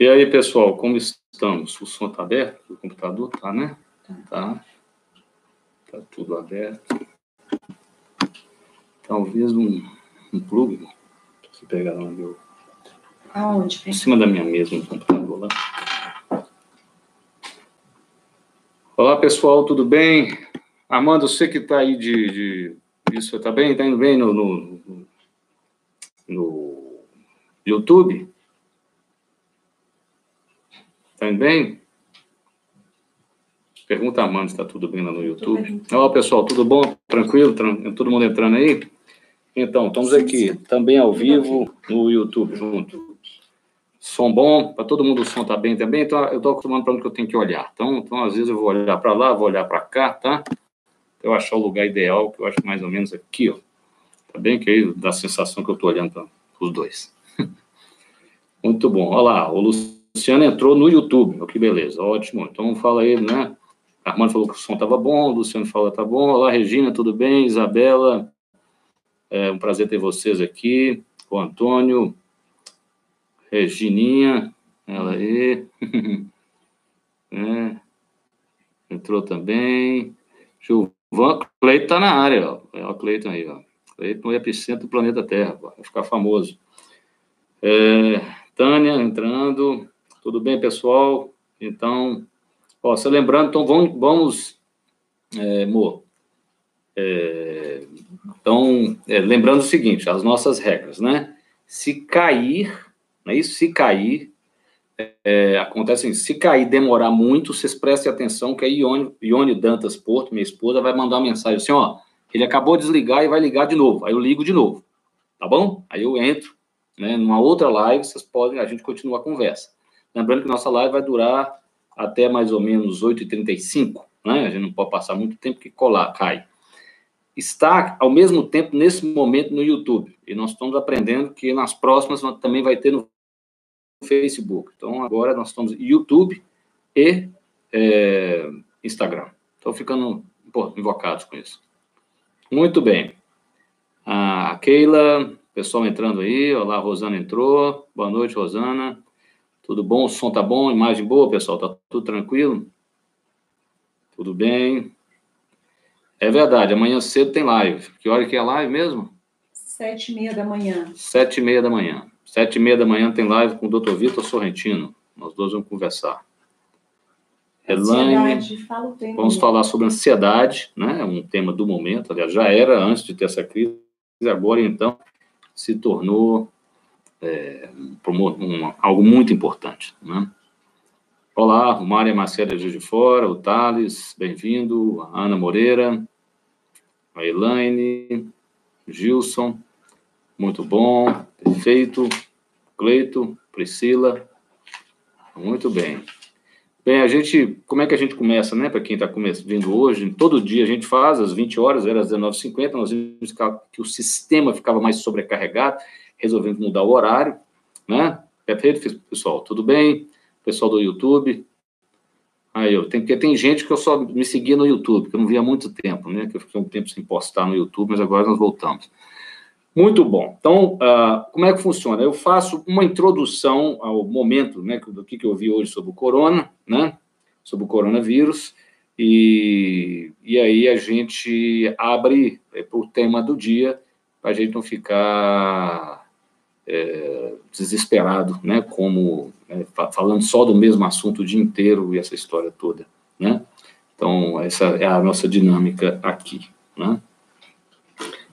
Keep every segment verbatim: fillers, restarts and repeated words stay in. E aí, pessoal, como estamos? O som está aberto? O computador está, né? Tá. Tá tudo aberto. Talvez um, um plug que pegar lá no meu... Aonde? Em cima da minha mesa, no computador lá. Olá, pessoal, tudo bem? Amanda, você que está aí de... de... Isso, está bem? Está indo bem no, no, no YouTube? Está indo bem? Pergunta a Amanda se está tudo bem lá no YouTube. Olá, pessoal, tudo bom? Tranquilo? Tran... Todo mundo entrando aí? Então, estamos aqui, também ao vivo, no YouTube, junto. Som bom? Para todo mundo o som está bem também? Então, eu estou acostumando para onde eu tenho que olhar. Então, então às vezes, eu vou olhar para lá, vou olhar para cá, tá? Eu achar o lugar ideal, que eu acho mais ou menos aqui, ó. Tá bem? Que aí dá a sensação que eu tô olhando para os dois. Muito bom. Olha lá, o Luciano entrou no YouTube. Que beleza, ótimo. Então, fala aí, né? Armando falou que o som tava bom, o Luciano fala tá bom. Olá, Regina, tudo bem? Isabela, é um prazer ter vocês aqui. O Antônio, Regininha, ela aí. É. Entrou também. Gil Van Cleiton está na área, ó. É o Cleiton aí, ó. Cleiton é o epicentro do planeta Terra, vai ficar famoso. É, Tânia entrando, tudo bem, pessoal? Então, ó, só lembrando, então vamos, vamos é, amor, é, então, é, lembrando o seguinte, as nossas regras, né? Se cair, não é isso? Se cair, É, acontece assim, se cair demorar muito, vocês prestem atenção que a Ione, Ione Dantas Porto, minha esposa, vai mandar uma mensagem assim, ó, ele acabou de desligar e vai ligar de novo, aí eu ligo de novo, tá bom? Aí eu entro, né, numa outra live, vocês podem, a gente continua a conversa. Lembrando que nossa live vai durar até mais ou menos oito e trinta e cinco, né, a gente não pode passar muito tempo que colar, cai. Está, ao mesmo tempo, nesse momento no YouTube, e nós estamos aprendendo que nas próximas também vai ter no Facebook. Então, agora nós estamos YouTube e é, Instagram. Estou ficando pô, invocados com isso. Muito bem. A Keila, pessoal entrando aí. Olá, a Rosana entrou. Boa noite, Rosana. Tudo bom? O som tá bom? Imagem boa, pessoal? Tá tudo tranquilo? Tudo bem? É verdade, amanhã cedo tem live. Que hora que é live mesmo? Sete e meia da manhã. Sete e meia da manhã. Sete e meia da manhã tem live com o doutor Vitor Sorrentino. Nós dois vamos conversar. Elaine, vamos falar sobre ansiedade, né? É um tema do momento, aliás, já era antes de ter essa crise, agora então se tornou é, um, um, algo muito importante, né? Olá, Mária Marcela Juiz de Fora, o Thales, bem-vindo, a Ana Moreira, a Elaine, Gilson, muito bom. Perfeito, Cleito, Priscila, muito bem. Bem, a gente, como é que a gente começa, né, para quem está vindo hoje, todo dia a gente faz, às vinte horas, era às dezenove e cinquenta, nós vimos que o sistema ficava mais sobrecarregado, resolvemos mudar o horário, né, perfeito, pessoal, tudo bem, pessoal do YouTube, aí eu, tem, porque tem gente que eu só me seguia no YouTube, que eu não via há muito tempo, né, que eu fiquei um tempo sem postar no YouTube, mas agora nós voltamos. Muito bom. Então, uh, como é que funciona? Eu faço uma introdução ao momento, né, do que eu vi hoje sobre o corona, né, sobre o coronavírus, e, e aí a gente abre é, para o tema do dia, para a gente não ficar é, desesperado, né, como né, falando só do mesmo assunto o dia inteiro e essa história toda, né? Então, essa é a nossa dinâmica aqui, né?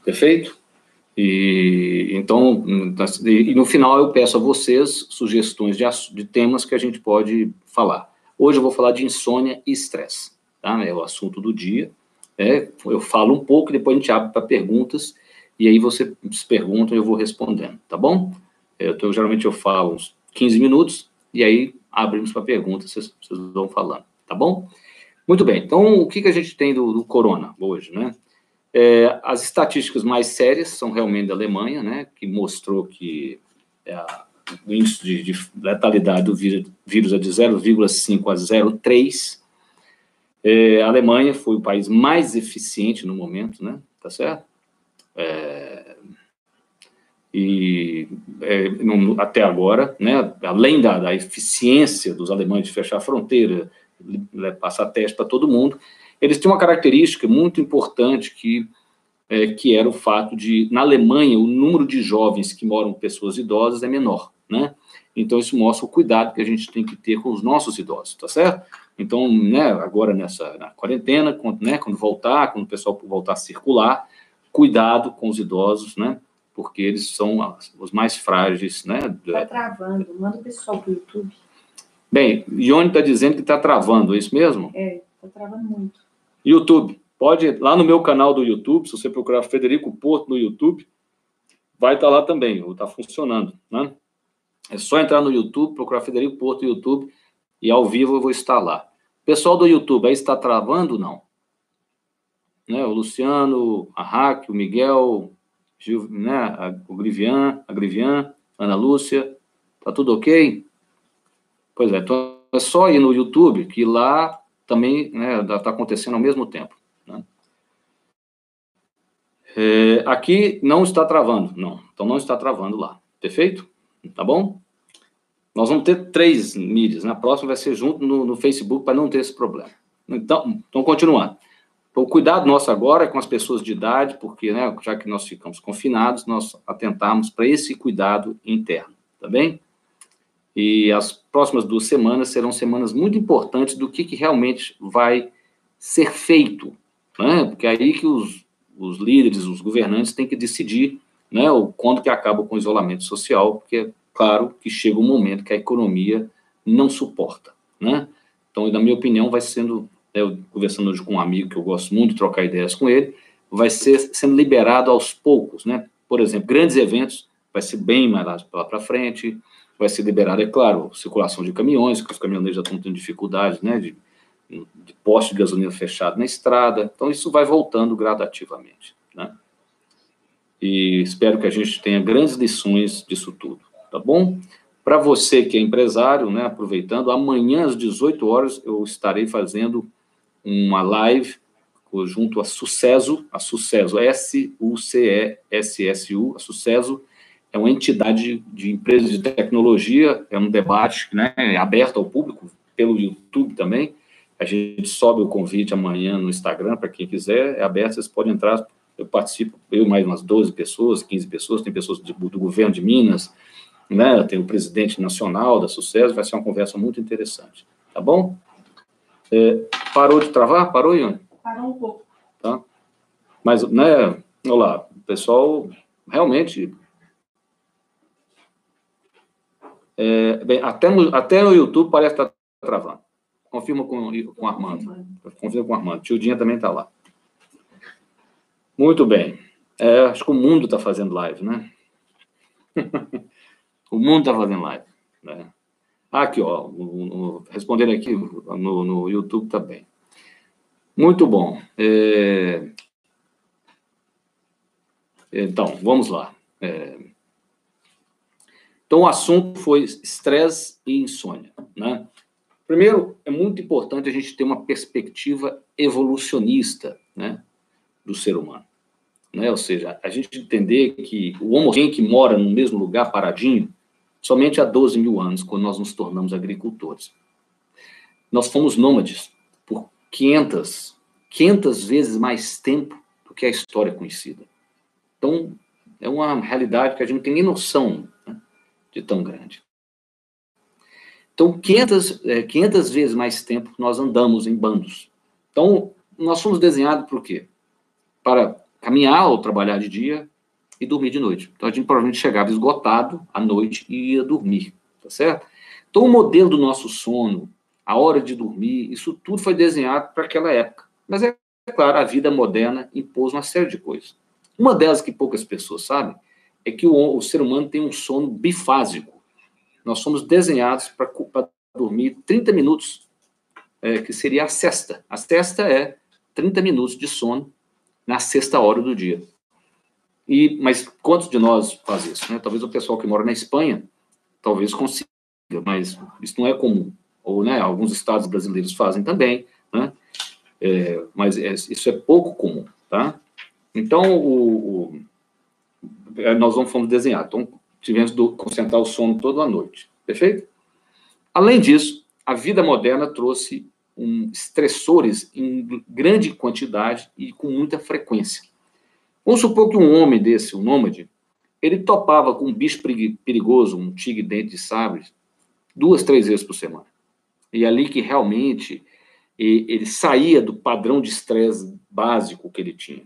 Perfeito? E, então, e no final eu peço a vocês sugestões de, de temas que a gente pode falar. Hoje eu vou falar de insônia e estresse, tá? É o assunto do dia, é, eu falo um pouco, depois a gente abre para perguntas, e aí vocês perguntam e eu vou respondendo, tá bom? Eu, eu, geralmente eu falo uns quinze minutos, e aí abrimos para perguntas, vocês, vocês vão falando, tá bom? Muito bem, então o que, que a gente tem do, do corona hoje, né? É, as estatísticas mais sérias são realmente da Alemanha, né, que mostrou que é, o índice de, de letalidade do vírus, vírus é de zero vírgula cinco a zero vírgula três. É, a Alemanha foi o país mais eficiente no momento, né, tá certo? É, e é, não, até agora, né, além da, da eficiência dos alemães de fechar a fronteira, passar teste para todo mundo, eles tinham uma característica muito importante que, é, que era o fato de, na Alemanha, o número de jovens que moram com pessoas idosas é menor, né? Então, isso mostra o cuidado que a gente tem que ter com os nossos idosos, tá certo? Então, né, agora nessa na quarentena, quando, né, quando voltar, quando o pessoal voltar a circular, cuidado com os idosos, né? Porque eles são os mais frágeis, né? Tá travando, manda o pessoal pro YouTube. Bem, Ione tá dizendo que tá travando, é isso mesmo? É, tá travando muito. YouTube, pode ir lá no meu canal do YouTube, se você procurar Federico Porto no YouTube, vai estar tá lá também, ou tá funcionando, né? É só entrar no YouTube, procurar Federico Porto no YouTube, e ao vivo eu vou estar lá. Pessoal do YouTube, aí está travando ou não? Né, o Luciano, a Raque, o Miguel, Gil, né, a, o Grivian, a Grivian, Ana Lúcia, tá tudo ok? Pois é, então é só ir no YouTube, que lá também está, né, acontecendo ao mesmo tempo. Né? É, aqui não está travando, não. Então não está travando lá, perfeito? Tá bom? Nós vamos ter três mídias. Na próxima vai ser junto no, no Facebook para não ter esse problema. Então, então continuando. O cuidado nosso agora é com as pessoas de idade, porque, né, já que nós ficamos confinados, nós atentarmos para esse cuidado interno, tá bem? E as próximas duas semanas serão semanas muito importantes do que, que realmente vai ser feito, né? Porque é aí que os, os líderes, os governantes têm que decidir, né, ou quando que acaba com o isolamento social, porque é claro que chega um momento que a economia não suporta, né? Então, na minha opinião, vai sendo, eu conversando hoje com um amigo que eu gosto muito de trocar ideias com ele, vai ser sendo liberado aos poucos, né? Por exemplo, grandes eventos, vai ser bem mais lá para frente, vai ser liberado, é claro, circulação de caminhões, que os caminhoneiros já estão tendo dificuldades, né, de, de posto de gasolina fechado na estrada, então isso vai voltando gradativamente, né? E espero que a gente tenha grandes lições disso tudo, tá bom? Para você que é empresário, né, aproveitando, amanhã às dezoito horas eu estarei fazendo uma live junto a Sucesu, a Sucesu, S U C E S S U, a Sucesu é uma entidade de empresas de tecnologia, é um debate, né, aberto ao público, pelo YouTube também, a gente sobe o convite amanhã no Instagram, para quem quiser, é aberto, vocês podem entrar. Eu participo, eu mais umas doze pessoas, quinze pessoas, tem pessoas do, do governo de Minas, né, tem o presidente nacional da Sucesso, vai ser uma conversa muito interessante, tá bom? É, parou de travar? Parou, Ione? Parou um pouco. Tá? Mas, né, olha lá, o pessoal realmente... É, bem, até no, até no YouTube parece estar travando. Confirma com o Armando. Confirma com o Armando. Tio Dinha também está lá. Muito bem. É, acho que o mundo está fazendo live, né? O mundo está fazendo live. Né? Aqui, ó. No, no, respondendo aqui no, no YouTube também. Muito bom. É... Então, vamos lá. É... Então, o assunto foi estresse e insônia, né? Primeiro, é muito importante a gente ter uma perspectiva evolucionista, né, do ser humano, né? Ou seja, a gente entender que o homo que mora no mesmo lugar paradinho somente há doze mil anos, quando nós nos tornamos agricultores. Nós fomos nômades por quinhentas, quinhentas vezes mais tempo do que a história conhecida. Então, é uma realidade que a gente não tem nem noção, né, de tão grande. Então, quinhentas, quinhentas vezes mais tempo nós andamos em bandos. Então, nós fomos desenhados por quê? Para caminhar ou trabalhar de dia e dormir de noite. Então, a gente provavelmente chegava esgotado à noite e ia dormir, tá certo? Então, o modelo do nosso sono, a hora de dormir, isso tudo foi desenhado para aquela época. Mas, é claro, a vida moderna impôs uma série de coisas. Uma delas que poucas pessoas sabem é que o, o ser humano tem um sono bifásico. Nós somos desenhados para dormir trinta minutos, é, que seria a sesta. A sesta é trinta minutos de sono na sexta hora do dia. E, mas quantos de nós faz isso, né? Talvez o pessoal que mora na Espanha, talvez consiga, mas isso não é comum. Ou, né, alguns estados brasileiros fazem também, né? É, mas é, isso é pouco comum, tá? Então, o, o, nós não fomos desenhar. Então, tivemos de concentrar o sono toda a noite. Perfeito? Além disso, a vida moderna trouxe um, estressores em grande quantidade e com muita frequência. Vamos supor que um homem desse, um nômade, ele topava com um bicho perigoso, um tigre-dente de sabre, duas, três vezes por semana. E ali que realmente ele saía do padrão de estresse básico que ele tinha.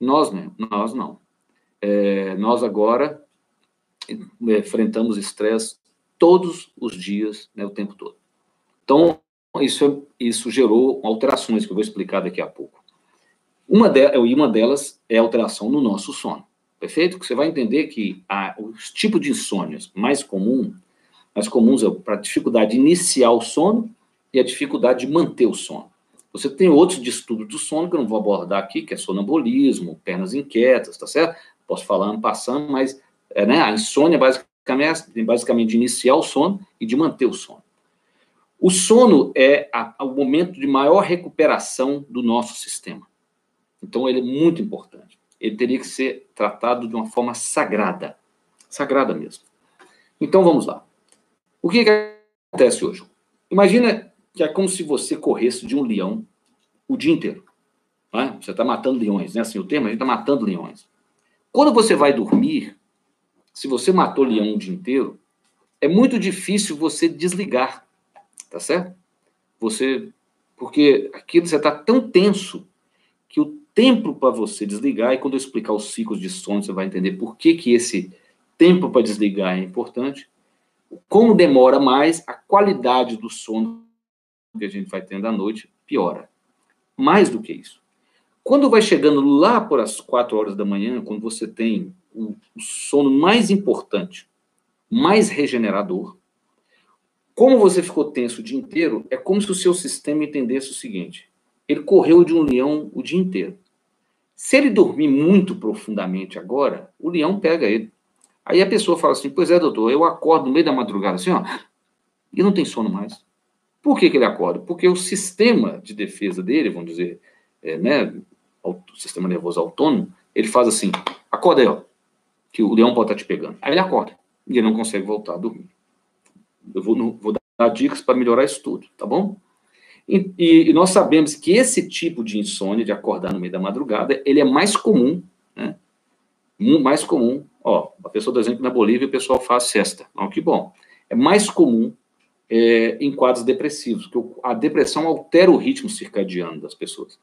Nós, né? Nós não. É, nós agora enfrentamos estresse todos os dias, né, o tempo todo. Então, isso, isso gerou alterações que eu vou explicar daqui a pouco. Uma delas, e uma delas é a alteração no nosso sono. Perfeito? Você vai entender que a, os tipos de insônias mais comum, mais comuns é para a dificuldade de iniciar o sono e a dificuldade de manter o sono. Você tem outros de estudo do sono que eu não vou abordar aqui, que é sonambulismo, pernas inquietas, tá certo? Posso falar passando, mas é, né, a insônia basicamente é basicamente de iniciar o sono e de manter o sono. O sono é a, a, o momento de maior recuperação do nosso sistema. Então, ele é muito importante. Ele teria que ser tratado de uma forma sagrada. Sagrada mesmo. Então, vamos lá. O que, que acontece hoje? Imagina que é como se você corresse de um leão o dia inteiro. Né? Você está matando leões, né? Assim o termo, a gente está matando leões. Quando você vai dormir, se você matou leão o dia inteiro, é muito difícil você desligar. Tá certo? Você, porque aquilo você está tão tenso que o tempo para você desligar, e quando eu explicar os ciclos de sono, você vai entender por que, que esse tempo para desligar é importante, como demora mais, a qualidade do sono que a gente vai tendo à noite piora. Mais do que isso. Quando vai chegando lá por as quatro horas da manhã, quando você tem o sono mais importante, mais regenerador, como você ficou tenso o dia inteiro, é como se o seu sistema entendesse o seguinte: ele correu de um leão o dia inteiro. Se ele dormir muito profundamente agora, o leão pega ele. Aí a pessoa fala assim: pois é, doutor, eu acordo no meio da madrugada assim, ó, e não tem sono mais. Por que que ele acorda? Porque o sistema de defesa dele, vamos dizer, é, né, o sistema nervoso autônomo, ele faz assim: acorda aí, ó, que o leão pode estar te pegando. Aí ele acorda e ele não consegue voltar a dormir. Eu vou, não, vou dar dicas para melhorar isso tudo, tá bom? E, e, e nós sabemos que esse tipo de insônia, de acordar no meio da madrugada, ele é mais comum, né? Mais comum, ó, a pessoa, por exemplo, na Bolívia, o pessoal faz siesta. Não, que bom. É mais comum é, em quadros depressivos, porque a depressão altera o ritmo circadiano das pessoas.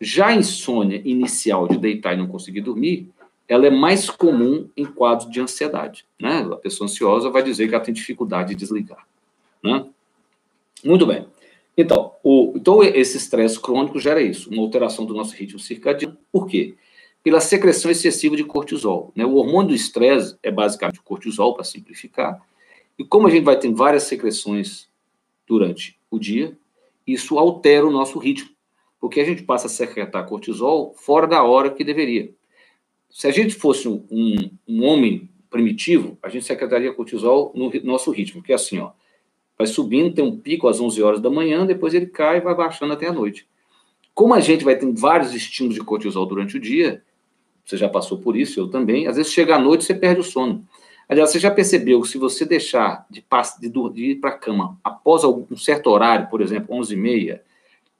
Já a insônia inicial de deitar e não conseguir dormir, ela é mais comum em quadros de ansiedade, né? A pessoa ansiosa vai dizer que ela tem dificuldade de desligar, né? Muito bem. Então, o, então esse estresse crônico gera isso, uma alteração do nosso ritmo circadiano. Por quê? Pela secreção excessiva de cortisol, né? O hormônio do estresse é basicamente o cortisol, para simplificar. E como a gente vai ter várias secreções durante o dia, isso altera o nosso ritmo, porque a gente passa a secretar cortisol fora da hora que deveria. Se a gente fosse um, um, um homem primitivo, a gente secretaria cortisol no nosso ritmo, que é assim, ó, vai subindo, tem um pico às onze horas da manhã, depois ele cai e vai baixando até a noite. Como a gente vai ter vários estímulos de cortisol durante o dia, você já passou por isso, eu também, às vezes chega à noite e você perde o sono. Aliás, você já percebeu que se você deixar de, de, de ir para a cama após um certo horário, por exemplo, onze e meia,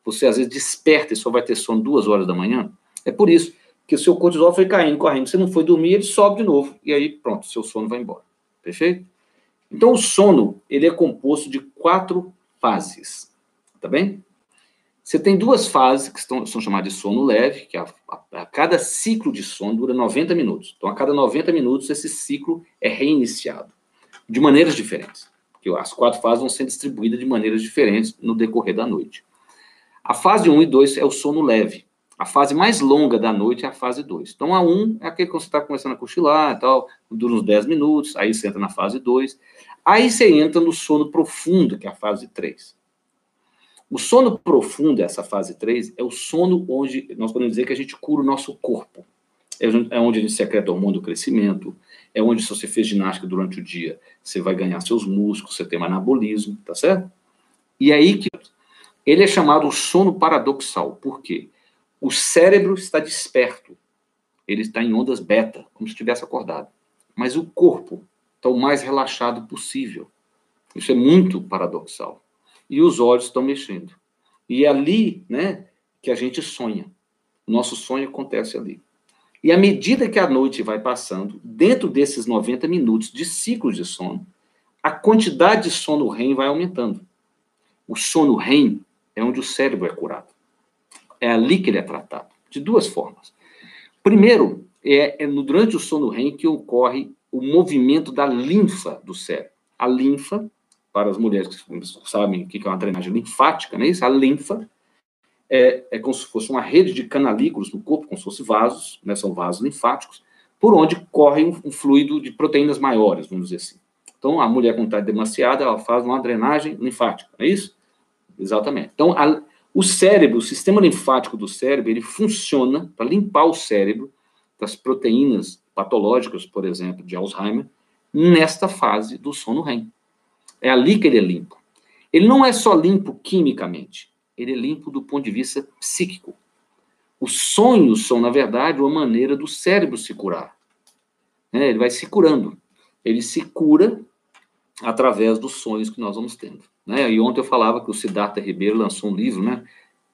você às vezes desperta e só vai ter sono duas horas da manhã? É por isso que o seu cortisol foi caindo, correndo. Você não foi dormir, ele sobe de novo. E aí, pronto, seu sono vai embora. Perfeito? Então, o sono, ele é composto de quatro fases, tá bem? Você tem duas fases que estão, são chamadas de sono leve, que a, a, a cada ciclo de sono dura noventa minutos. Então, a cada noventa minutos, esse ciclo é reiniciado, de maneiras diferentes. Porque as quatro fases vão ser distribuídas de maneiras diferentes no decorrer da noite. A fase um e dois é o sono leve. A fase mais longa da noite é a fase dois. Então, a um é aquele que você está começando a cochilar e tal, dura uns dez minutos, aí você entra na fase dois. Aí você entra no sono profundo, que é a fase três. O sono profundo, essa fase três, é o sono onde nós podemos dizer que a gente cura o nosso corpo. É onde a gente secreta o hormônio do crescimento, é onde, se você fez ginástica durante o dia, você vai ganhar seus músculos, você tem um anabolismo, tá certo? E aí que ele é chamado sono paradoxal. Por quê? O cérebro está desperto, ele está em ondas beta, como se estivesse acordado. Mas o corpo está o mais relaxado possível. Isso é muito paradoxal. E os olhos estão mexendo. E é ali, né, que a gente sonha. Nosso sonho acontece ali. E à medida que a noite vai passando, dentro desses noventa minutos de ciclos de sono, a quantidade de sono R E M vai aumentando. O sono R E M é onde o cérebro é curado. É ali que ele é tratado, de duas formas. Primeiro, é, é durante o sono R E M que ocorre o movimento da linfa do cérebro. A linfa, para as mulheres que sabem o que é uma drenagem linfática, né? A linfa é, é como se fosse uma rede de canalículos no corpo, como se fossem vasos, né? São vasos linfáticos, por onde corre um, um fluido de proteínas maiores, vamos dizer assim. Então, a mulher, quando está demasiada, ela faz uma drenagem linfática, não é isso? Exatamente. Então, a, o cérebro, o sistema linfático do cérebro, ele funciona para limpar o cérebro das proteínas patológicas, por exemplo, de Alzheimer, nesta fase do sono R E M. É ali que ele é limpo. Ele não é só limpo quimicamente, ele é limpo do ponto de vista psíquico. Os sonhos são, na verdade, uma maneira do cérebro se curar. É, ele vai se curando. Ele se cura através dos sonhos que nós vamos tendo. Né? E ontem eu falava que o Sidarta Ribeiro lançou um livro, né,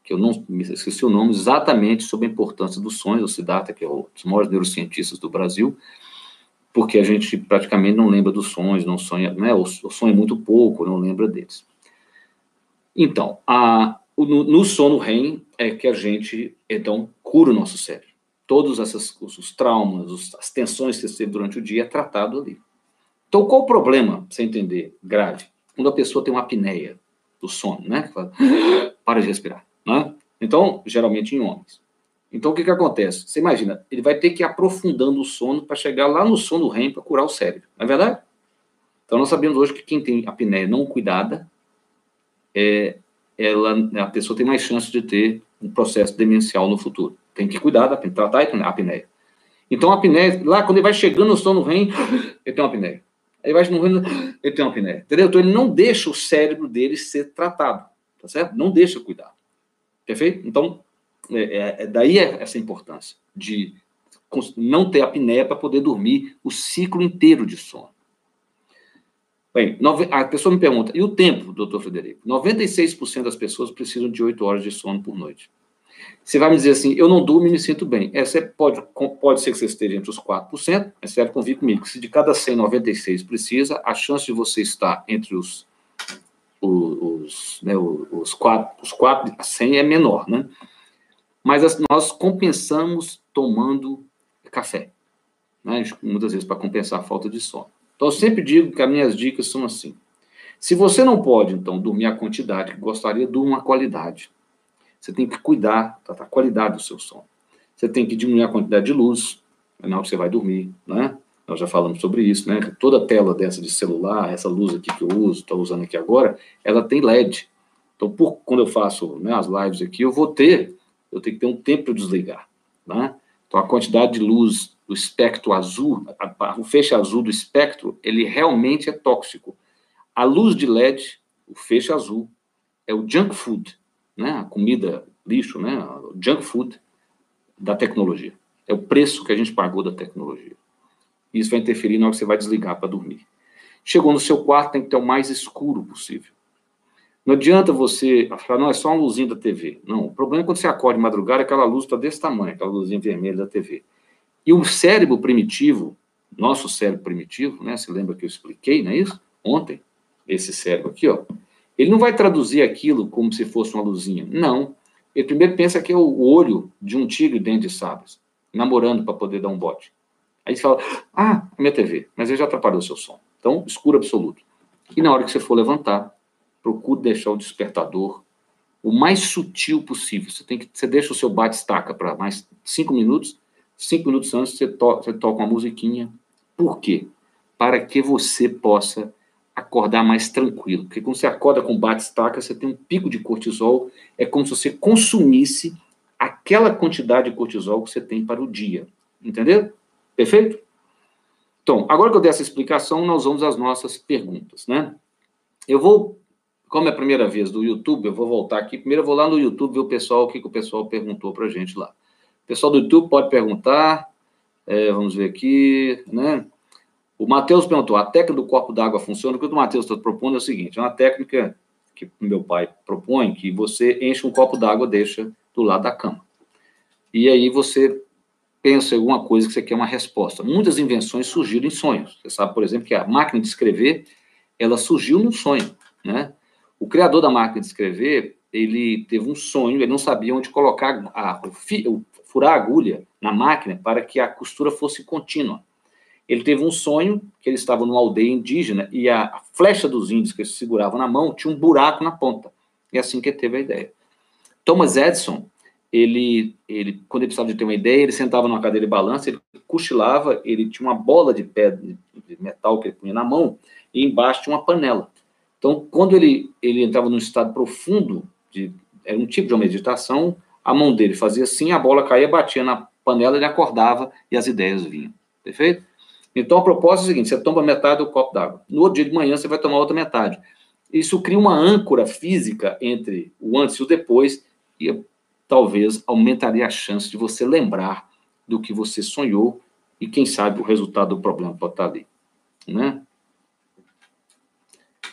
que eu não me esqueci o nome, exatamente sobre a importância dos sonhos. O Sidarta, que é um dos maiores neurocientistas do Brasil, porque a gente praticamente não lembra dos sonhos, não sonha, né, ou sonha muito pouco, não lembra deles. Então, a, no, no sono R E M é que a gente, então, cura o nosso cérebro. Todos essas, os, os traumas, os, as tensões que você teve durante o dia é tratado ali. Então, qual o problema, pra você entender, grave? Quando a pessoa tem uma apneia do sono, né? Para de respirar, né? Então, geralmente em homens. Então, o que que acontece? Você imagina, ele vai ter que ir aprofundando o sono para chegar lá no sono R E M para curar o cérebro, não é verdade? Então, nós sabemos hoje que quem tem apneia não cuidada, é, ela, a pessoa tem mais chance de ter um processo demencial no futuro. Tem que cuidar da apneia, tratar a apneia. Então, a apneia, lá quando ele vai chegando no sono R E M, ele tem uma apneia. Ele vai morrendo, ele tem uma apneia, entendeu? Então, ele não deixa o cérebro dele ser tratado, tá certo? Não deixa cuidar, perfeito? Então, é, é, daí é essa importância de não ter apneia para poder dormir o ciclo inteiro de sono. Bem, nove, a pessoa me pergunta, e o tempo, doutor Federico? noventa e seis por cento das pessoas precisam de oito horas de sono por noite. Você vai me dizer assim, eu não durmo e me sinto bem. É, você pode, pode ser que você esteja entre os quatro por cento, mas você convive comigo que se de cada cento e noventa e seis precisa, a chance de você estar entre os, os, né, os, quatro, os quatro a cem é menor, né? Mas as, nós compensamos tomando café, né? Muitas vezes para compensar a falta de sono. Então, eu sempre digo que as minhas dicas são assim. Se você não pode, então, dormir a quantidade que gostaria, durma a qualidade. Você tem que cuidar da qualidade do seu sono. Você tem que diminuir a quantidade de luz, na hora que você vai dormir, né? Nós já falamos sobre isso, né? Toda tela dessa de celular, essa luz aqui que eu uso, estou usando aqui agora, ela tem L E D. Então, por, quando eu faço, né, as lives aqui, eu vou ter, eu tenho que ter um tempo para desligar, né? Então, a quantidade de luz do espectro azul, a, a, o feixe azul do espectro, ele realmente é tóxico. A luz de L E D, o feixe azul, é o junk food, né, a comida lixo, né, o junk food da tecnologia. É o preço que a gente pagou da tecnologia. Isso vai interferir na hora que você vai desligar para dormir. Chegou no seu quarto, tem que ter o mais escuro possível. Não adianta você falar, não, é só uma luzinha da T V. Não, o problema é quando você acorda de madrugada, aquela luz está desse tamanho, aquela luzinha vermelha da T V. E o cérebro primitivo, nosso cérebro primitivo, né, você lembra que eu expliquei, não é isso? Ontem, esse cérebro aqui, ó, ele não vai traduzir aquilo como se fosse uma luzinha. Não. Ele primeiro pensa que é o olho de um tigre dentro de sábios, namorando para poder dar um bote. Aí você fala, ah, minha T V, mas ele já atrapalhou o seu som. Então, escuro absoluto. E na hora que você for levantar, procure deixar o despertador o mais sutil possível. Você tem que, você deixa o seu bate-estaca para mais cinco minutos, cinco minutos antes você, to, você toca uma musiquinha. Por quê? Para que você possa acordar mais tranquilo, porque quando você acorda com bate-estaca, você tem um pico de cortisol, é como se você consumisse aquela quantidade de cortisol que você tem para o dia, entendeu? Perfeito? Então, agora que eu dei essa explicação, nós vamos às nossas perguntas, né? Eu vou, como é a primeira vez do YouTube, eu vou voltar aqui, primeiro eu vou lá no YouTube ver o pessoal, o que, que o pessoal perguntou pra gente lá. O pessoal do YouTube pode perguntar, É, vamos ver aqui, né? O Matheus perguntou, a técnica do corpo d'água funciona? O que o Matheus está propondo é o seguinte, é uma técnica que meu pai propõe, que você enche um copo d'água, deixa do lado da cama. E aí você pensa em alguma coisa que você quer uma resposta. Muitas invenções surgiram em sonhos. Você sabe, por exemplo, que a máquina de escrever, ela surgiu num sonho, né? O criador da máquina de escrever, ele teve um sonho, ele não sabia onde colocar, a, o fi, o, furar a agulha na máquina para que a costura fosse contínua. Ele teve um sonho que ele estava numa aldeia indígena e a, a flecha dos índios que eles seguravam na mão tinha um buraco na ponta. E é assim que ele teve a ideia. Thomas Edison, ele, ele, quando ele precisava de ter uma ideia, ele sentava numa cadeira de balanço, ele cochilava, ele tinha uma bola de pedra, de metal que ele punha na mão e embaixo tinha uma panela. Então, quando ele, ele entrava num estado profundo, de, era um tipo de uma meditação, a mão dele fazia assim, a bola caía, batia na panela, ele acordava e as ideias vinham. Perfeito? Então, a proposta é a seguinte, você toma metade do copo d'água. No outro dia de manhã, você vai tomar outra metade. Isso cria uma âncora física entre o antes e o depois e talvez aumentaria a chance de você lembrar do que você sonhou e, quem sabe, o resultado do problema pode estar ali, né?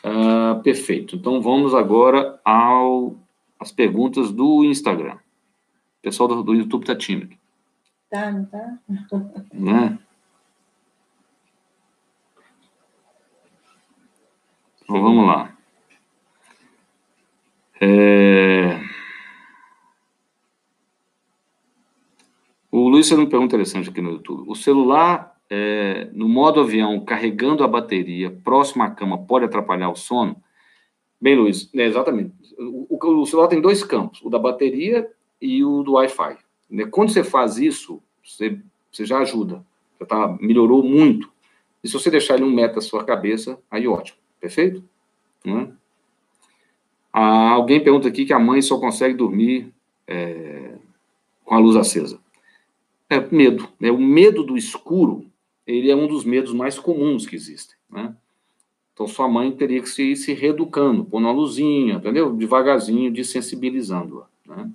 Uh, perfeito. Então, vamos agora ao, às perguntas do Instagram. O pessoal do, do YouTube tá tímido. Tá, não tá? Né? Então, vamos lá. É... O Luiz fez uma pergunta interessante aqui no YouTube. O celular... É, no modo avião, carregando a bateria próximo à cama, pode atrapalhar o sono? Bem, Luiz, é exatamente. O, o, o celular tem dois campos, o da bateria e o do Wi-Fi. Quando você faz isso, você, você já ajuda, já tá, melhorou muito. E se você deixar ele um metro da sua cabeça, aí ótimo, perfeito? Não é? Ah, alguém pergunta aqui que a mãe só consegue dormir é, com a luz acesa. É medo, né? O medo do escuro, ele é um dos medos mais comuns que existem, né? Então, sua mãe teria que se ir se reeducando, pondo uma luzinha, entendeu? Devagarzinho, desensibilizando-a, né?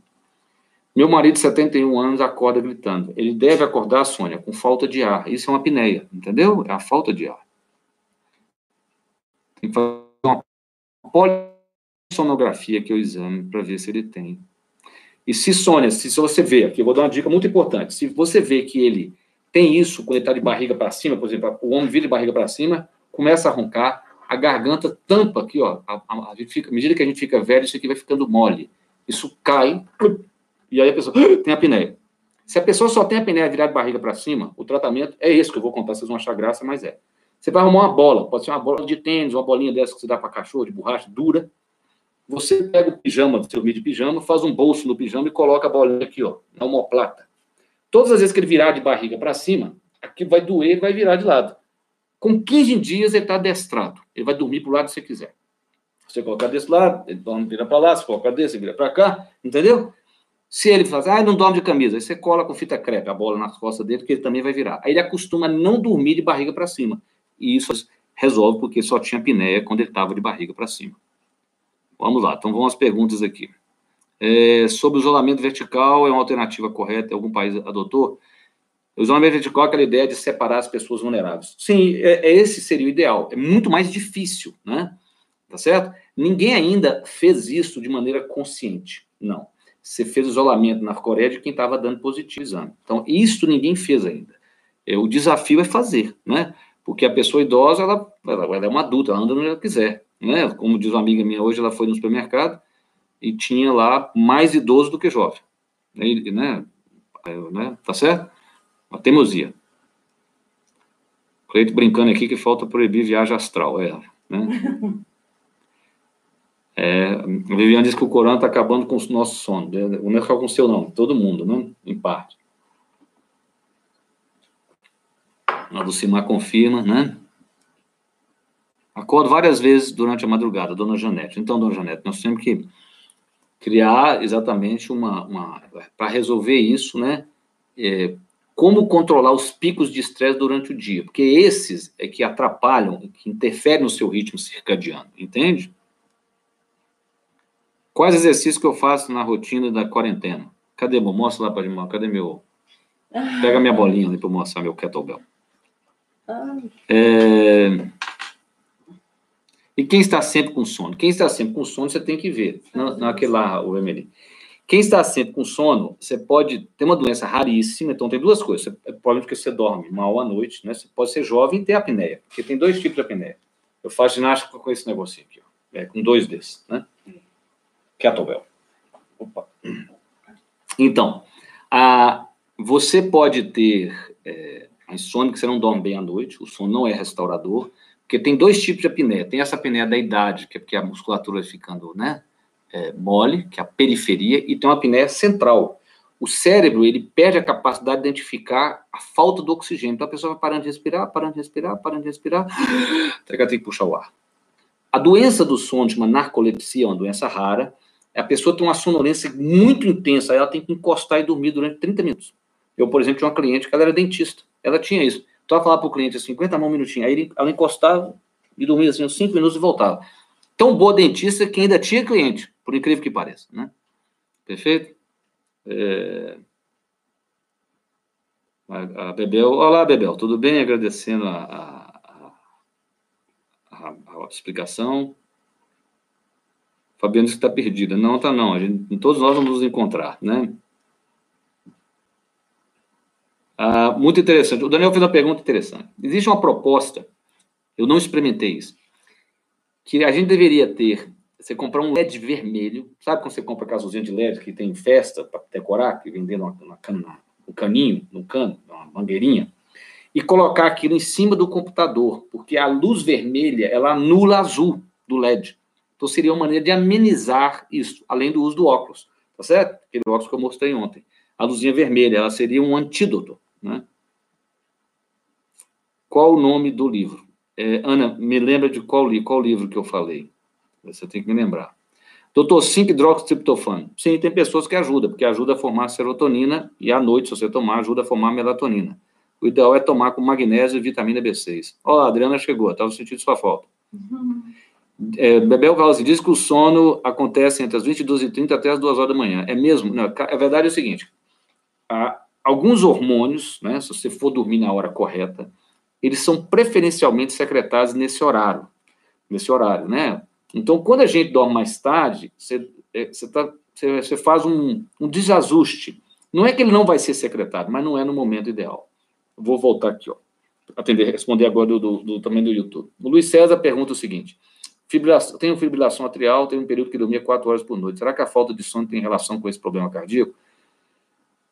Meu marido, de setenta e um anos, acorda gritando. Ele deve acordar, Sônia, com falta de ar. Isso é uma apneia, entendeu? É a falta de ar. Tem que fazer uma polissonografia, que é o exame, para ver se ele tem. E se Sônia, se, se você vê, aqui eu vou dar uma dica muito importante, se você vê que ele... Tem isso, quando ele está de barriga para cima, por exemplo, o homem vira de barriga para cima, começa a roncar, a garganta tampa aqui, ó, a, a, a gente fica, à medida que a gente fica velho, isso aqui vai ficando mole. Isso cai, e aí a pessoa tem a apneia. Se a pessoa só tem a apneia virada de barriga para cima, o tratamento é esse que eu vou contar, vocês vão achar graça, mas é. Você vai arrumar uma bola, pode ser uma bola de tênis, uma bolinha dessa que você dá para cachorro, de borracha, dura. Você pega o pijama, seu meio de pijama, faz um bolso no pijama e coloca a bolinha aqui, ó, na omoplata. Todas as vezes que ele virar de barriga para cima, aqui vai doer, ele vai virar de lado. Com quinze dias ele está adestrado. Ele vai dormir para o lado que você quiser. Você colocar desse lado, ele dorme, vira para lá, você colocar desse, vira para cá, entendeu? Se ele faz, ah, não dorme de camisa, aí você cola com fita crepe a bola nas costas dele, que ele também vai virar. Aí ele acostuma a não dormir de barriga para cima. E isso resolve porque só tinha apneia quando ele estava de barriga para cima. Vamos lá, então vão as perguntas aqui. É, sobre o isolamento vertical, é uma alternativa correta? Algum país adotou? O isolamento vertical é aquela ideia de separar as pessoas vulneráveis. Sim, é, é esse seria o ideal. É muito mais difícil, né? Tá certo? Ninguém ainda fez isso de maneira consciente, não. Você fez isolamento na Coreia de quem estava dando positivo exame. Então, isso ninguém fez ainda. É, o desafio é fazer, né? Porque a pessoa idosa, ela, ela, ela é uma adulta, ela anda onde ela quiser, né? Como diz uma amiga minha hoje, ela foi no supermercado, e tinha lá mais idoso do que jovem. E, né? Tá certo? Uma teimosia. O Cleito brincando aqui que falta proibir viagem astral. É, né? É, a Viviane diz que o Corão está acabando com o nosso sono. Não é só com o seu, não. Todo mundo, né? Em parte. A Lucimar confirma, né? Acordo várias vezes durante a madrugada, dona Janete. Então, dona Janete, nós temos que criar exatamente uma... uma para resolver isso, né? É, como controlar os picos de estresse durante o dia? Porque esses é que atrapalham, que interferem no seu ritmo circadiano, entende? Quais exercícios que eu faço na rotina da quarentena? Cadê, bom? Mostra lá para mim, cadê meu... Ah. Pega minha bolinha ali para eu mostrar meu kettlebell. Ah. É... E quem está sempre com sono? Quem está sempre com sono, você tem que ver. Na, naquele lá, o vermelho. Quem está sempre com sono, você pode ter uma doença raríssima. Então, tem duas coisas. Você, provavelmente porque você dorme mal à noite, né? Você pode ser jovem e ter apneia. Porque tem dois tipos de apneia. Eu faço ginástica com esse negocinho aqui, ó. É, com dois desses, né? Kettlebell. Opa. Então, a, você pode ter é, a insônia que você não dorme bem à noite. O sono não é restaurador. Porque tem dois tipos de apneia. Tem essa apneia da idade, que é porque a musculatura vai ficando, né, é, mole, que é a periferia, e tem uma apneia central. O cérebro, ele perde a capacidade de identificar a falta do oxigênio. Então, a pessoa vai parando de respirar, parando de respirar, parando de respirar. Até que ela tem que puxar o ar. A doença do sono, de uma narcolepsia, é uma doença rara. A pessoa tem uma sonolência muito intensa. Ela tem que encostar e dormir durante trinta minutos. Eu, por exemplo, tinha uma cliente que ela era dentista. Ela tinha isso. Então, ela falava para o cliente assim, aguenta mais um minutinho. Aí ele, ela encostava e dormia assim uns cinco minutos e voltava. Tão boa dentista que ainda tinha cliente, por incrível que pareça, né? Perfeito? É... A, a Bebel, olá Bebel, tudo bem? Agradecendo a, a, a, a, a explicação. Fabiano disse que está perdida. Não, tá não. A gente, todos nós vamos nos encontrar, né? Ah, muito interessante. O Daniel fez uma pergunta interessante. Existe uma proposta, eu não experimentei isso, que a gente deveria ter, você comprar um L E D vermelho, sabe quando você compra casuzinha de L E D que tem festa para decorar, que vender no, no, no caninho, no cano, uma mangueirinha, e colocar aquilo em cima do computador, porque a luz vermelha, ela anula a azul do L E D. Então seria uma maneira de amenizar isso, além do uso do óculos, tá certo? Aquele óculos que eu mostrei ontem. A luzinha vermelha, ela seria um antídoto. Né? Qual o nome do livro? É, Ana, me lembra de qual, li, qual livro que eu falei? Você tem que me lembrar. Doutor cinco hidroxitriptofano. Sim, tem pessoas que ajudam, porque ajuda a formar serotonina e à noite, se você tomar, ajuda a formar melatonina. O ideal é tomar com magnésio e vitamina B seis. Olha, a Adriana chegou, estava sentindo sua falta. Uhum. É, Bebel Valls diz que o sono acontece entre as vinte e duas e trinta até as duas horas da manhã. É mesmo? Não, a verdade é o seguinte. A, Alguns hormônios, né, se você for dormir na hora correta, eles são preferencialmente secretados nesse horário. Nesse horário, né? Então, quando a gente dorme mais tarde, você, você, tá, você, você faz um, um desajuste. Não é que ele não vai ser secretado, mas não é no momento ideal. Vou voltar aqui, ó. Atender, responder agora do, do, do, também do YouTube. O Luiz César pergunta o seguinte. Fibrilação, tenho fibrilação atrial, tenho um período que dormia quatro horas por noite. Será que a falta de sono tem relação com esse problema cardíaco?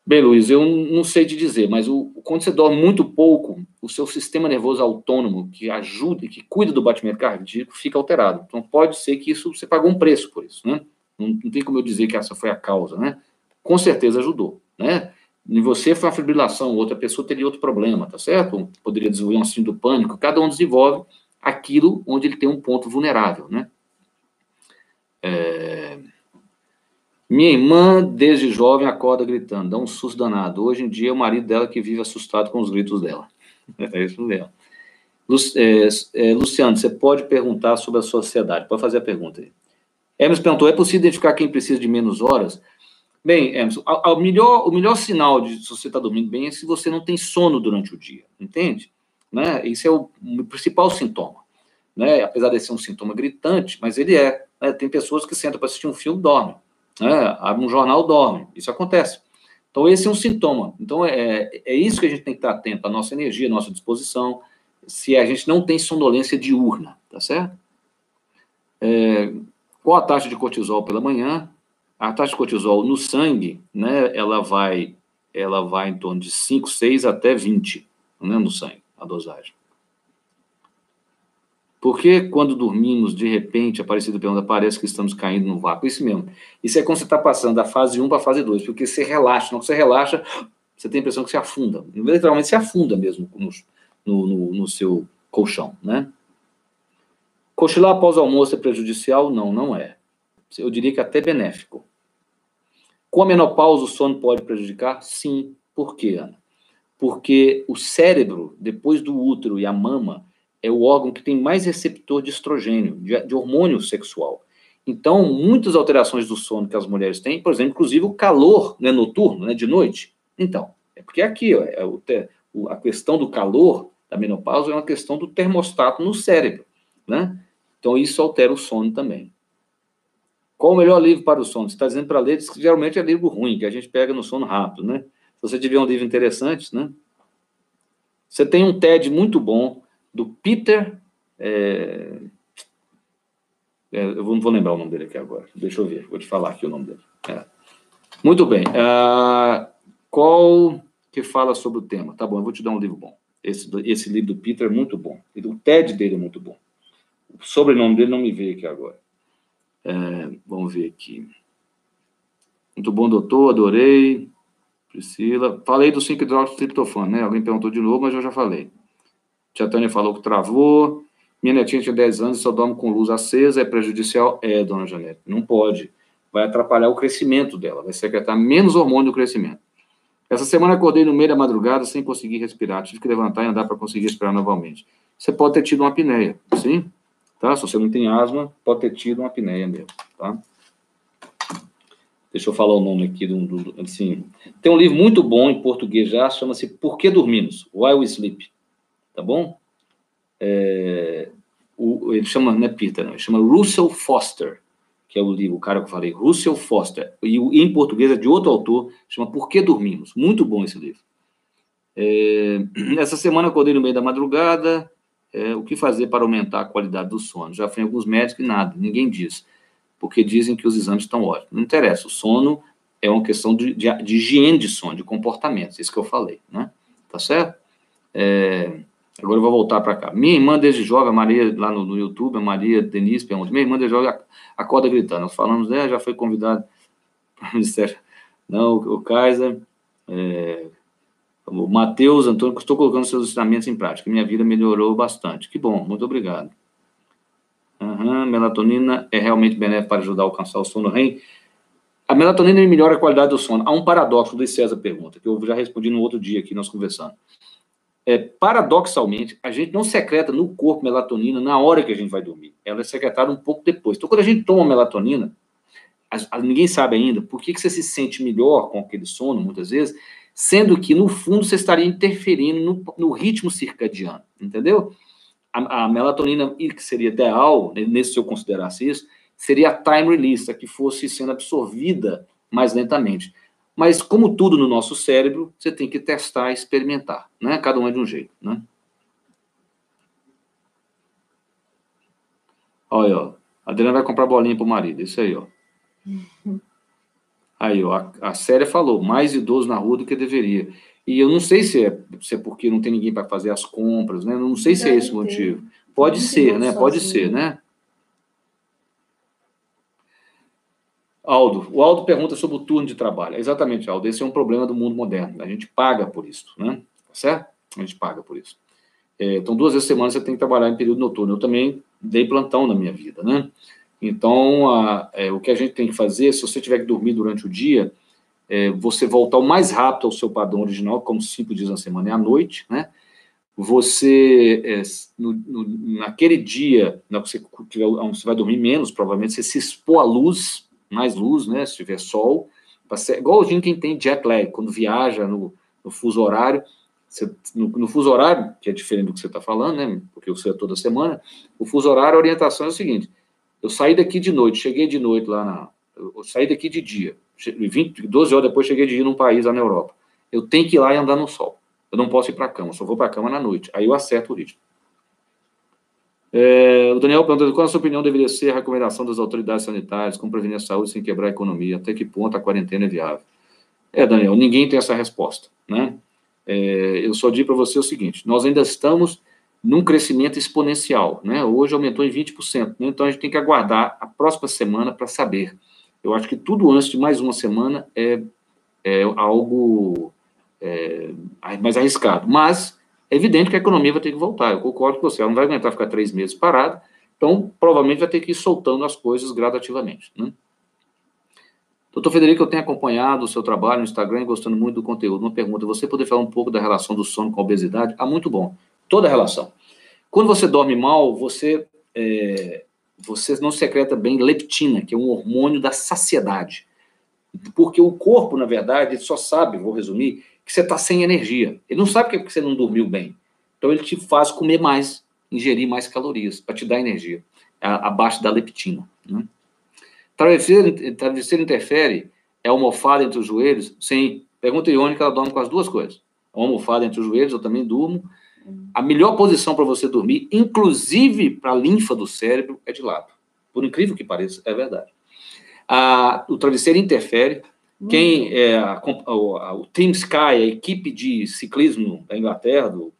Bem, Luiz, eu não sei te dizer, mas o, quando você dorme muito pouco, o seu sistema nervoso autônomo, que ajuda e que cuida do batimento cardíaco, fica alterado. Então, pode ser que isso, você pagou um preço por isso, né? Não, não tem como eu dizer que essa foi a causa, né? Com certeza ajudou, né? Em você foi uma fibrilação, outra pessoa teria outro problema, tá certo? Poderia desenvolver um síndrome do pânico, cada um desenvolve aquilo onde ele tem um ponto vulnerável, né? É... Minha irmã, desde jovem, acorda gritando, dá um susto danado. Hoje em dia, é o marido dela que vive assustado com os gritos dela. É isso mesmo. Lu, é, é, Luciano, você pode perguntar sobre a sociedade. Pode fazer a pergunta aí. Hermes perguntou, é possível identificar quem precisa de menos horas? Bem, Hermes, a, a melhor, o melhor sinal de se você está dormindo bem é se você não tem sono durante o dia. Entende? Né? Esse é o, o principal sintoma. Né? Apesar de ser um sintoma gritante, mas ele é. Né? Tem pessoas que sentam para assistir um filme e dormem. É, abre um jornal, dorme, isso acontece. Então esse é um sintoma. Então é, é isso que a gente tem que estar atento, a nossa energia, a nossa disposição, se a gente não tem sonolência diurna, tá certo? É, qual a taxa de cortisol pela manhã? A taxa de cortisol no sangue, né, ela vai ela vai em torno de cinco, seis até vinte, né, no sangue, a dosagem. Por que quando dormimos, de repente, aparecido pergunta, parece que estamos caindo no vácuo? Isso mesmo. Isso é quando você está passando da fase um para a fase dois, porque você relaxa. Não, você relaxa, você tem a impressão que se afunda. Literalmente se afunda mesmo no, no, no, no seu colchão, né? Cochilar após o almoço é prejudicial? Não, não é. Eu diria que até benéfico. Com a menopausa, o sono pode prejudicar? Sim. Por quê, Ana? Porque o cérebro, depois do útero e a mama, é o órgão que tem mais receptor de estrogênio, de, de hormônio sexual. Então, muitas alterações do sono que as mulheres têm, por exemplo, inclusive o calor, né, noturno, né, de noite. Então, É porque é aqui, ó, é o te, o, a questão do calor, da menopausa, é uma questão do termostato no cérebro, né? Então, isso altera o sono também. Qual o melhor livro para o sono? Você está dizendo para ler, que geralmente é livro ruim, que a gente pega no sono rápido, né? Se você tiver um livro interessante, né? Você tem um TED muito bom, do Peter... É... É, eu não vou lembrar o nome dele aqui agora. Deixa eu ver, vou te falar aqui o nome dele. É. Muito bem. Uh, qual que fala sobre o tema? Tá bom, eu vou te dar um livro bom. Esse, esse livro do Peter é muito bom. O TED dele é muito bom. O sobrenome dele não me veio aqui agora. É, vamos ver aqui. Muito bom, doutor, adorei. Priscila. Falei do cinco hidroxitriptofano, né? Alguém perguntou de novo, mas eu já falei. Tia Tânia falou que travou. Minha netinha tinha dez anos e só dorme com luz acesa, é prejudicial? É, dona Janete, não pode. Vai atrapalhar o crescimento dela, vai secretar menos hormônio do crescimento. Essa semana acordei no meio da madrugada sem conseguir respirar, tive que levantar e andar para conseguir respirar novamente. Você pode ter tido uma apneia, sim? Tá? Se você não tem asma, pode ter tido uma apneia mesmo, tá? Deixa eu falar o nome aqui, do, do, assim, tem um livro muito bom em português já, chama-se Por que Dormimos? Why We Sleep, tá bom? É, o, ele chama, não é Peter, não, ele chama Russell Foster, que é o livro, o cara que eu falei, Russell Foster, e, e em português é de outro autor, chama Por que Dormimos? Muito bom esse livro. É, essa semana eu acordei no meio da madrugada, é, o que fazer para aumentar a qualidade do sono? Já fui em alguns médicos e nada, ninguém diz, porque dizem que os exames estão ótimos. Não interessa, o sono é uma questão de, de, de higiene de sono, de comportamento, isso que eu falei, né? Tá certo? É... Agora eu vou voltar para cá. Minha irmã, desde jovem, a Maria, lá no, no YouTube, a Maria Denise pergunta, minha irmã, desde jovem, acorda gritando. Nós falamos, né, já foi convidado para o Ministério. Não, o, o Kaiser, é, o Matheus, Antônio, estou colocando seus ensinamentos em prática. Minha vida melhorou bastante. Que bom, muito obrigado. Uhum, melatonina é realmente benéfica para ajudar a alcançar o sono R E M. A melatonina melhora a qualidade do sono. Há um paradoxo, o Luiz César pergunta, que eu já respondi no outro dia aqui, nós conversando. É, paradoxalmente, a gente não secreta no corpo melatonina na hora que a gente vai dormir. Ela é secretada um pouco depois. Então, quando a gente toma melatonina, a, a, ninguém sabe ainda por que, que você se sente melhor com aquele sono, muitas vezes, sendo que, no fundo, você estaria interferindo no, no ritmo circadiano, entendeu? A, a melatonina, que seria ideal, nesse, se eu considerasse isso, seria a time release, a que fosse sendo absorvida mais lentamente. Mas, como tudo no nosso cérebro, você tem que testar, experimentar, né? Cada um é de um jeito, né? Olha, ó. A Adriana vai comprar bolinha pro marido, isso aí, ó. Aí, ó, a, a Célia falou, mais idoso na rua do que deveria. E eu não sei se é, se é porque não tem ninguém para fazer as compras, né? Não sei se é esse o motivo. Pode ser, né? Pode ser, né? Aldo, o Aldo pergunta sobre o turno de trabalho. Exatamente, Aldo, esse é um problema do mundo moderno. A gente paga por isso, né? Certo? A gente paga por isso. É, então, duas vezes por semana você tem que trabalhar em período noturno. Eu também dei plantão na minha vida, né? Então, a, é, o que a gente tem que fazer, se você tiver que dormir durante o dia, é, você voltar o mais rápido ao seu padrão original, como cinco dias na semana é à noite, né? Você, é, no, no, naquele dia, na que você, tiver, você vai dormir menos, provavelmente, você se expor à luz, mais luz, né, se tiver sol, ser, igualzinho quem tem jet lag, quando viaja no, no fuso horário, você, no, no fuso horário, que é diferente do que você está falando, né, porque você é toda semana, o fuso horário, a orientação é o seguinte, eu saí daqui de noite, cheguei de noite lá na, eu, eu saí daqui de dia, vinte, doze horas depois cheguei de dia num país lá na Europa, eu tenho que ir lá e andar no sol, eu não posso ir para a cama, só vou para a cama na noite, aí eu acerto o ritmo. É, o Daniel perguntou, qual a sua opinião deveria ser a recomendação das autoridades sanitárias, como prevenir a saúde sem quebrar a economia, até que ponto a quarentena é viável? É, Daniel, ninguém tem essa resposta, né? É, eu só digo para você o seguinte, nós ainda estamos num crescimento exponencial, né? Hoje aumentou em vinte por cento, né? Então a gente tem que aguardar a próxima semana para saber. Eu acho que tudo antes de mais uma semana é, é algo é, mais arriscado, mas... É evidente que a economia vai ter que voltar, eu concordo com você, ela não vai aguentar ficar três meses parada, então, provavelmente vai ter que ir soltando as coisas gradativamente, né? Doutor Federico, eu tenho acompanhado o seu trabalho no Instagram e gostando muito do conteúdo. Uma pergunta, você poderia falar um pouco da relação do sono com a obesidade? Ah, muito bom, toda a relação. Quando você dorme mal, você, é, você não secreta bem leptina, que é um hormônio da saciedade, porque o corpo, na verdade, só sabe, vou resumir, que você está sem energia. Ele não sabe que é porque você não dormiu bem. Então ele te faz comer mais, ingerir mais calorias, para te dar energia, a, abaixo da leptina. Né? Travesseiro, travesseiro interfere? É almofada entre os joelhos? Sim. Pergunta a Ione, que ela dorme com as duas coisas. A almofada entre os joelhos, eu também durmo. A melhor posição para você dormir, inclusive para a linfa do cérebro, é de lado. Por incrível que pareça, é verdade. Ah, o travesseiro interfere. Quem é a, a, o Team Sky, a equipe de ciclismo da Inglaterra, do,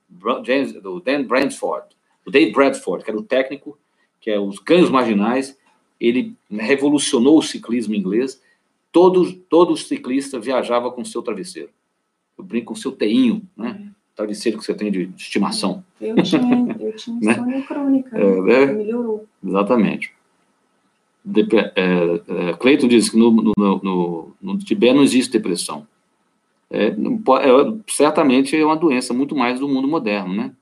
James, do Dan Bradford, o Dave Bradford, que era o técnico, que é os ganhos marginais, ele revolucionou o ciclismo inglês. Todo, todo ciclista viajava com seu travesseiro. Eu brinco com o seu teinho, né? Travesseiro que você tem de estimação. Eu tinha, eu tinha insônia crônica, é, né? Melhorou. Exatamente. De, é, é, Cleiton diz que no, no, no, no Tibete não existe depressão. É, é, certamente é uma doença muito mais do mundo moderno, né?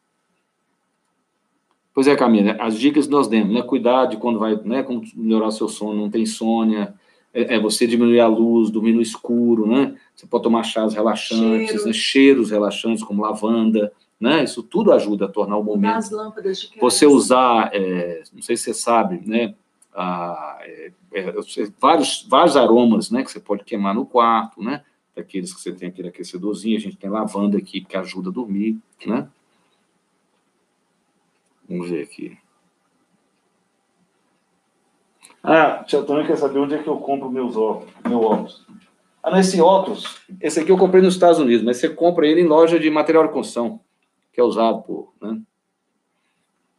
Pois é, Camila, as dicas que nós demos, né? Cuidar de quando vai, né? Como melhorar seu sono, não tem insônia, é, é você diminuir a luz, dormir no escuro, né? Você pode tomar chás relaxantes, Cheiro. né? cheiros relaxantes, como lavanda, né? Isso tudo ajuda a tornar o momento. As lâmpadas de querosene. Você usar, é, não sei se você sabe, né? Ah, é, é, vários, vários aromas, né, que você pode queimar no quarto, né, daqueles que você tem aquele aquecedorzinho, a gente tem lavanda aqui que ajuda a dormir, né. Vamos ver aqui. Ah, tia Tânia quer saber onde é que eu compro meus óculos, meu óculos. Ah, não, esse óculos, esse aqui eu comprei nos Estados Unidos, mas você compra ele em loja de material de construção, que é usado por, né.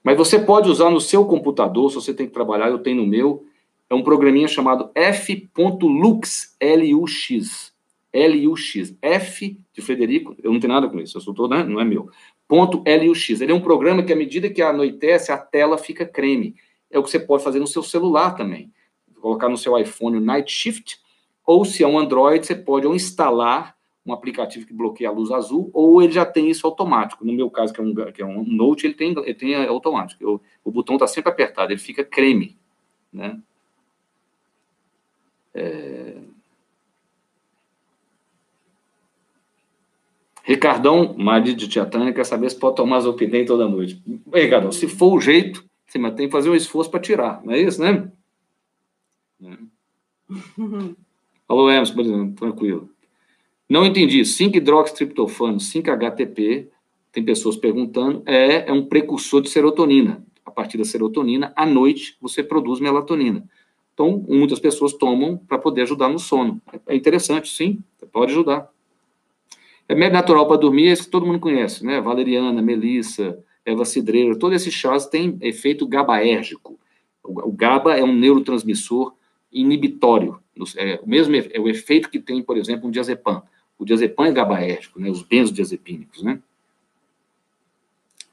Mas você pode usar no seu computador, se você tem que trabalhar, eu tenho no meu, é um programinha chamado f ponto lux, L U X, L U X, F de Frederico, eu não tenho nada com isso, eu sou todo, né? Não é meu, ponto L U X. Ele é um programa que, à medida que anoitece, a tela fica creme. É o que você pode fazer no seu celular também, colocar no seu iPhone o Night Shift, ou se é um Android, você pode ou instalar um aplicativo que bloqueia a luz azul, ou ele já tem isso automático. No meu caso, que é um, que é um Note, ele tem, ele tem automático. Eu, o botão está sempre apertado, ele fica creme, né? É... Ricardão, marido de Tia Tânia, quer saber se pode tomar Zolpidem toda noite. Ei, Ricardão, se for o jeito, você tem que fazer um esforço para tirar, não é isso, né? É. Alô, Emerson, tranquilo. Não entendi. cinco hidroxitriptofano, cinco H T P, tem pessoas perguntando, é, é um precursor de serotonina. A partir da serotonina, à noite, você produz melatonina. Então, muitas pessoas tomam para poder ajudar no sono. É interessante, sim, pode ajudar. Remédio natural para dormir é esse que todo mundo conhece, né? Valeriana, melissa, erva cidreira, todos esses chás têm efeito gabaérgico. O GABA é um neurotransmissor inibitório. É o mesmo é o efeito que tem, por exemplo, um diazepam. O diazepam é gabaérgico, né? Os benzodiazepínicos, né?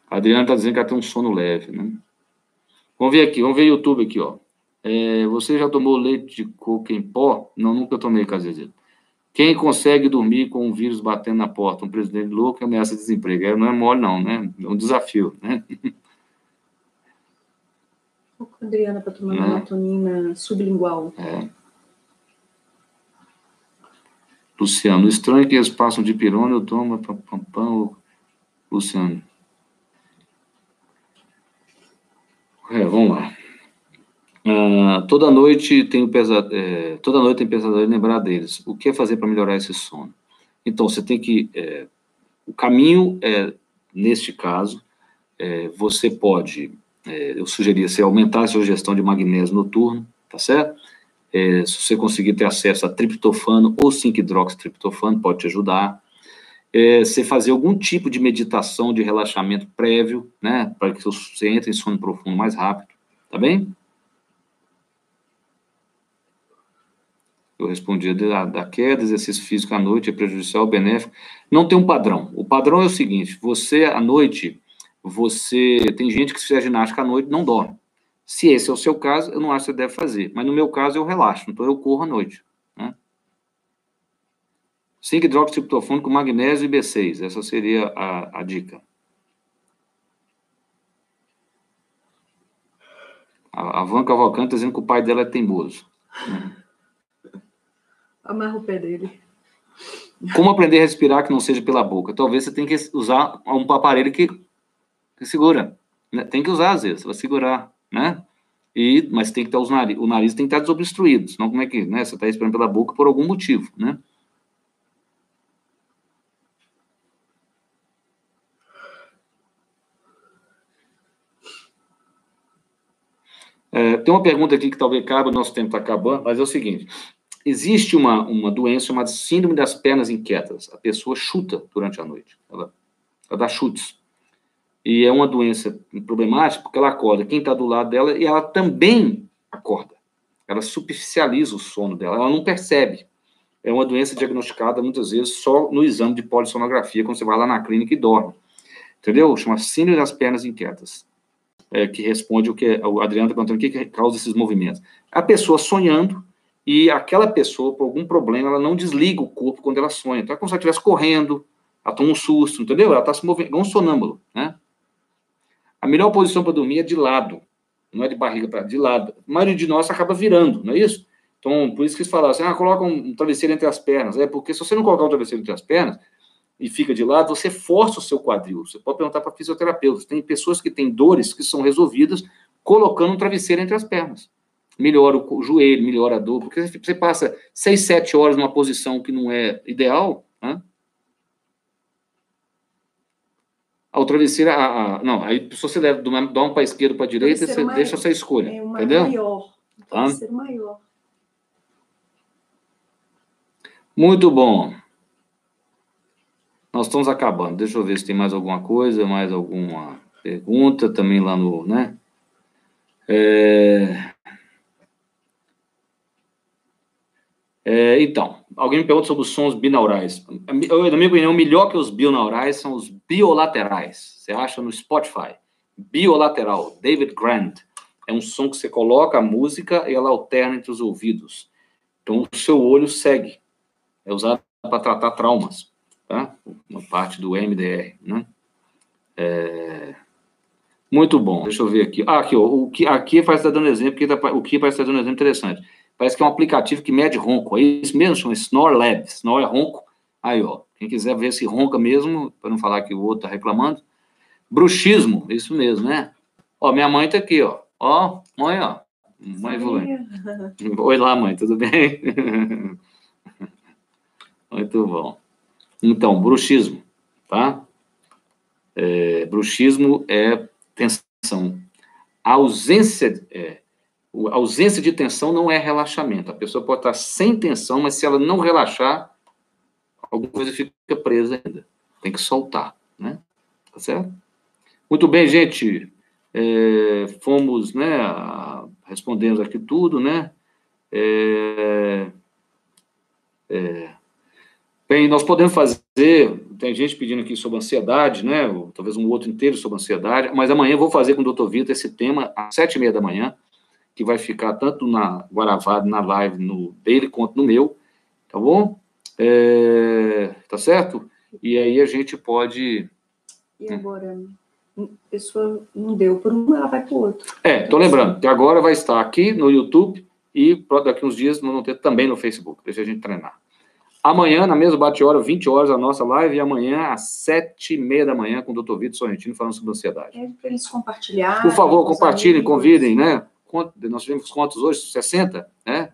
A Adriana está dizendo que ela tem um sono leve, né? Vamos ver aqui, vamos ver o YouTube aqui, ó. É, você já tomou leite de coco em pó? Não, nunca tomei, Casezinho. Quem consegue dormir com um vírus batendo na porta? Um presidente louco que ameaça desemprego. É, não é mole, não, né? É um desafio, né? Pouco, Adriana, para tomar melatonina sublingual. É. Luciano, o estranho é que eles passam de pirona, eu tomo, pam, pam, pam, Luciano. É, vamos lá. Ah, toda noite tem pesa... é, toda noite tem pesadelo e lembrar deles. O que é fazer para melhorar esse sono? Então, você tem que... É, o caminho, é, neste caso, é, você pode... É, eu sugeria você aumentar a sua ingestão de magnésio noturno, tá certo? É, se você conseguir ter acesso a triptofano ou cinco hidroxitriptofano, pode te ajudar. É, você fazer algum tipo de meditação, de relaxamento prévio, né? Para que você entre em sono profundo mais rápido, tá bem? Eu respondi da, da queda, exercício físico à noite é prejudicial ou benéfico? Não tem um padrão. O padrão é o seguinte, você à noite, você... Tem gente que se fizer ginástica à noite não dorme. Se esse é o seu caso, eu não acho que você deve fazer. Mas no meu caso, eu relaxo. Então, eu corro à noite. Né? cinco hidroxitriptofano com magnésio e B seis. Essa seria a, a dica. A, a Van Cavalcante está dizendo que o pai dela é teimoso. Amarra o pé dele. Como aprender a respirar que não seja pela boca? Talvez você tenha que usar um aparelho que, que segura. Tem que usar, às vezes, vai segurar, né? E, mas tem que estar os nariz, o nariz tem que estar desobstruído, senão como é que, né? Você está respirando pela boca por algum motivo, né? É, tem uma pergunta aqui que talvez cabe, o nosso tempo está acabando, mas é o seguinte. Existe uma, uma doença chamada síndrome das pernas inquietas. A pessoa chuta durante a noite. Ela, ela dá chutes. E é uma doença problemática porque ela acorda quem está do lado dela e ela também acorda. Ela superficializa o sono dela. Ela não percebe. É uma doença diagnosticada muitas vezes só no exame de polissonografia, quando você vai lá na clínica e dorme. Entendeu? Chama síndrome das pernas inquietas. É, que responde o que o Adriano está perguntando, o que, que causa esses movimentos. A pessoa sonhando, e aquela pessoa, por algum problema, ela não desliga o corpo quando ela sonha. Então é como se ela estivesse correndo, ela toma um susto, entendeu? Ela está se movendo, igual um sonâmbulo, né? A melhor posição para dormir é de lado, não é de barriga para de lado. A maioria de nós acaba virando, não é isso? Então, por isso que eles falaram assim, ah, coloca um travesseiro entre as pernas. É porque se você não colocar um travesseiro entre as pernas e fica de lado, você força o seu quadril. Você pode perguntar para fisioterapeutas. Tem pessoas que têm dores que são resolvidas colocando um travesseiro entre as pernas. Melhora o joelho, melhora a dor, porque você passa seis, sete horas numa posição que não é ideal, né? A travesseira, a, a, não, aí se você leva, dá um para a esquerda, para a direita, você maior, deixa essa escolha, é uma entendeu? Maior, tá? Ser maior. Muito bom. Nós estamos acabando, deixa eu ver se tem mais alguma coisa, mais alguma pergunta também lá no, né? É... É, então, alguém me pergunta sobre os sons binaurais. Eu, na minha opinião, o melhor que os binaurais são os biolaterais. Você acha no Spotify. Biolateral, David Grant. É um som que você coloca a música e ela alterna entre os ouvidos. Então, o seu olho segue. É usado para tratar traumas, tá? Uma parte do M D R, né? É... Muito bom. Deixa eu ver aqui. Ah, aqui, ó, o que aqui parece estar dando exemplo, tá, o que parece estar dando exemplo interessante. Parece que é um aplicativo que mede ronco. É isso mesmo, chama SnorLab. Snor é ronco. Aí, ó. Quem quiser ver se ronca mesmo, para não falar que o outro tá reclamando. Bruxismo, isso mesmo, né? Ó, minha mãe tá aqui, ó. Ó, mãe, ó. Mãe evoluindo. Oi lá, mãe, tudo bem? Muito bom. Então, bruxismo, tá? É, bruxismo é tensão. A ausência... É, A ausência de tensão não é relaxamento. A pessoa pode estar sem tensão, mas se ela não relaxar, alguma coisa fica presa ainda. Tem que soltar, né? Tá certo? Muito bem, gente. É, fomos, né, a, respondemos aqui tudo, né? É, é, bem, nós podemos fazer... Tem gente pedindo aqui sobre ansiedade, né? Ou, talvez um outro inteiro sobre ansiedade. Mas amanhã eu vou fazer com o doutor Vitor esse tema às sete e meia da manhã. Que vai ficar tanto na Guaravada, na live no dele, quanto no meu, tá bom? É, tá certo? E aí a gente pode... E agora, a pessoa não deu por um, ela vai pro outro. É, tô lembrando, que agora vai estar aqui no YouTube e daqui uns dias nós vamos ter também no Facebook, deixa a gente treinar. Amanhã, na mesma bate-hora, vinte horas, a nossa live, e amanhã, às sete e meia da manhã, com o doutor Vitor Sorrentino, falando sobre ansiedade. É para eles compartilharem. Por favor, compartilhem, convidem, né? Nós tivemos quantos hoje? sessenta, né?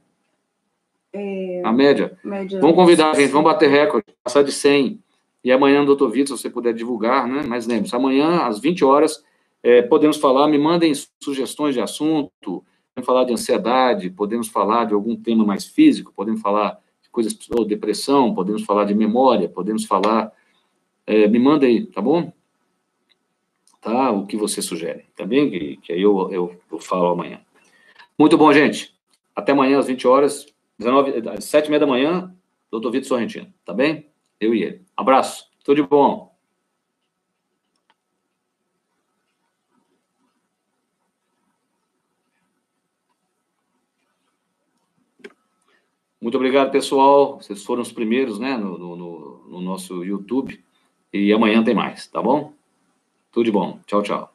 É, a média. média. Vamos convidar, gente, vamos bater recorde, passar de cem. E amanhã, doutor Vitor, se você puder divulgar, né? Mas lembre-se, amanhã, às vinte horas, é, podemos falar, me mandem sugestões de assunto, podemos falar de ansiedade, podemos falar de algum tema mais físico, podemos falar de coisas, ou depressão, podemos falar de memória, podemos falar... É, me mandem, tá bom? Tá? O que você sugere, tá bem? Que, que aí eu, eu, eu falo amanhã. Muito bom, gente. Até amanhã, às vinte horas, às sete e meia da manhã, doutor Vitor Sorrentino, tá bem? Eu e ele. Abraço. Tudo de bom. Muito obrigado, pessoal. Vocês foram os primeiros, né, no, no, no nosso YouTube. E amanhã tem mais, tá bom? Tudo de bom. Tchau, tchau.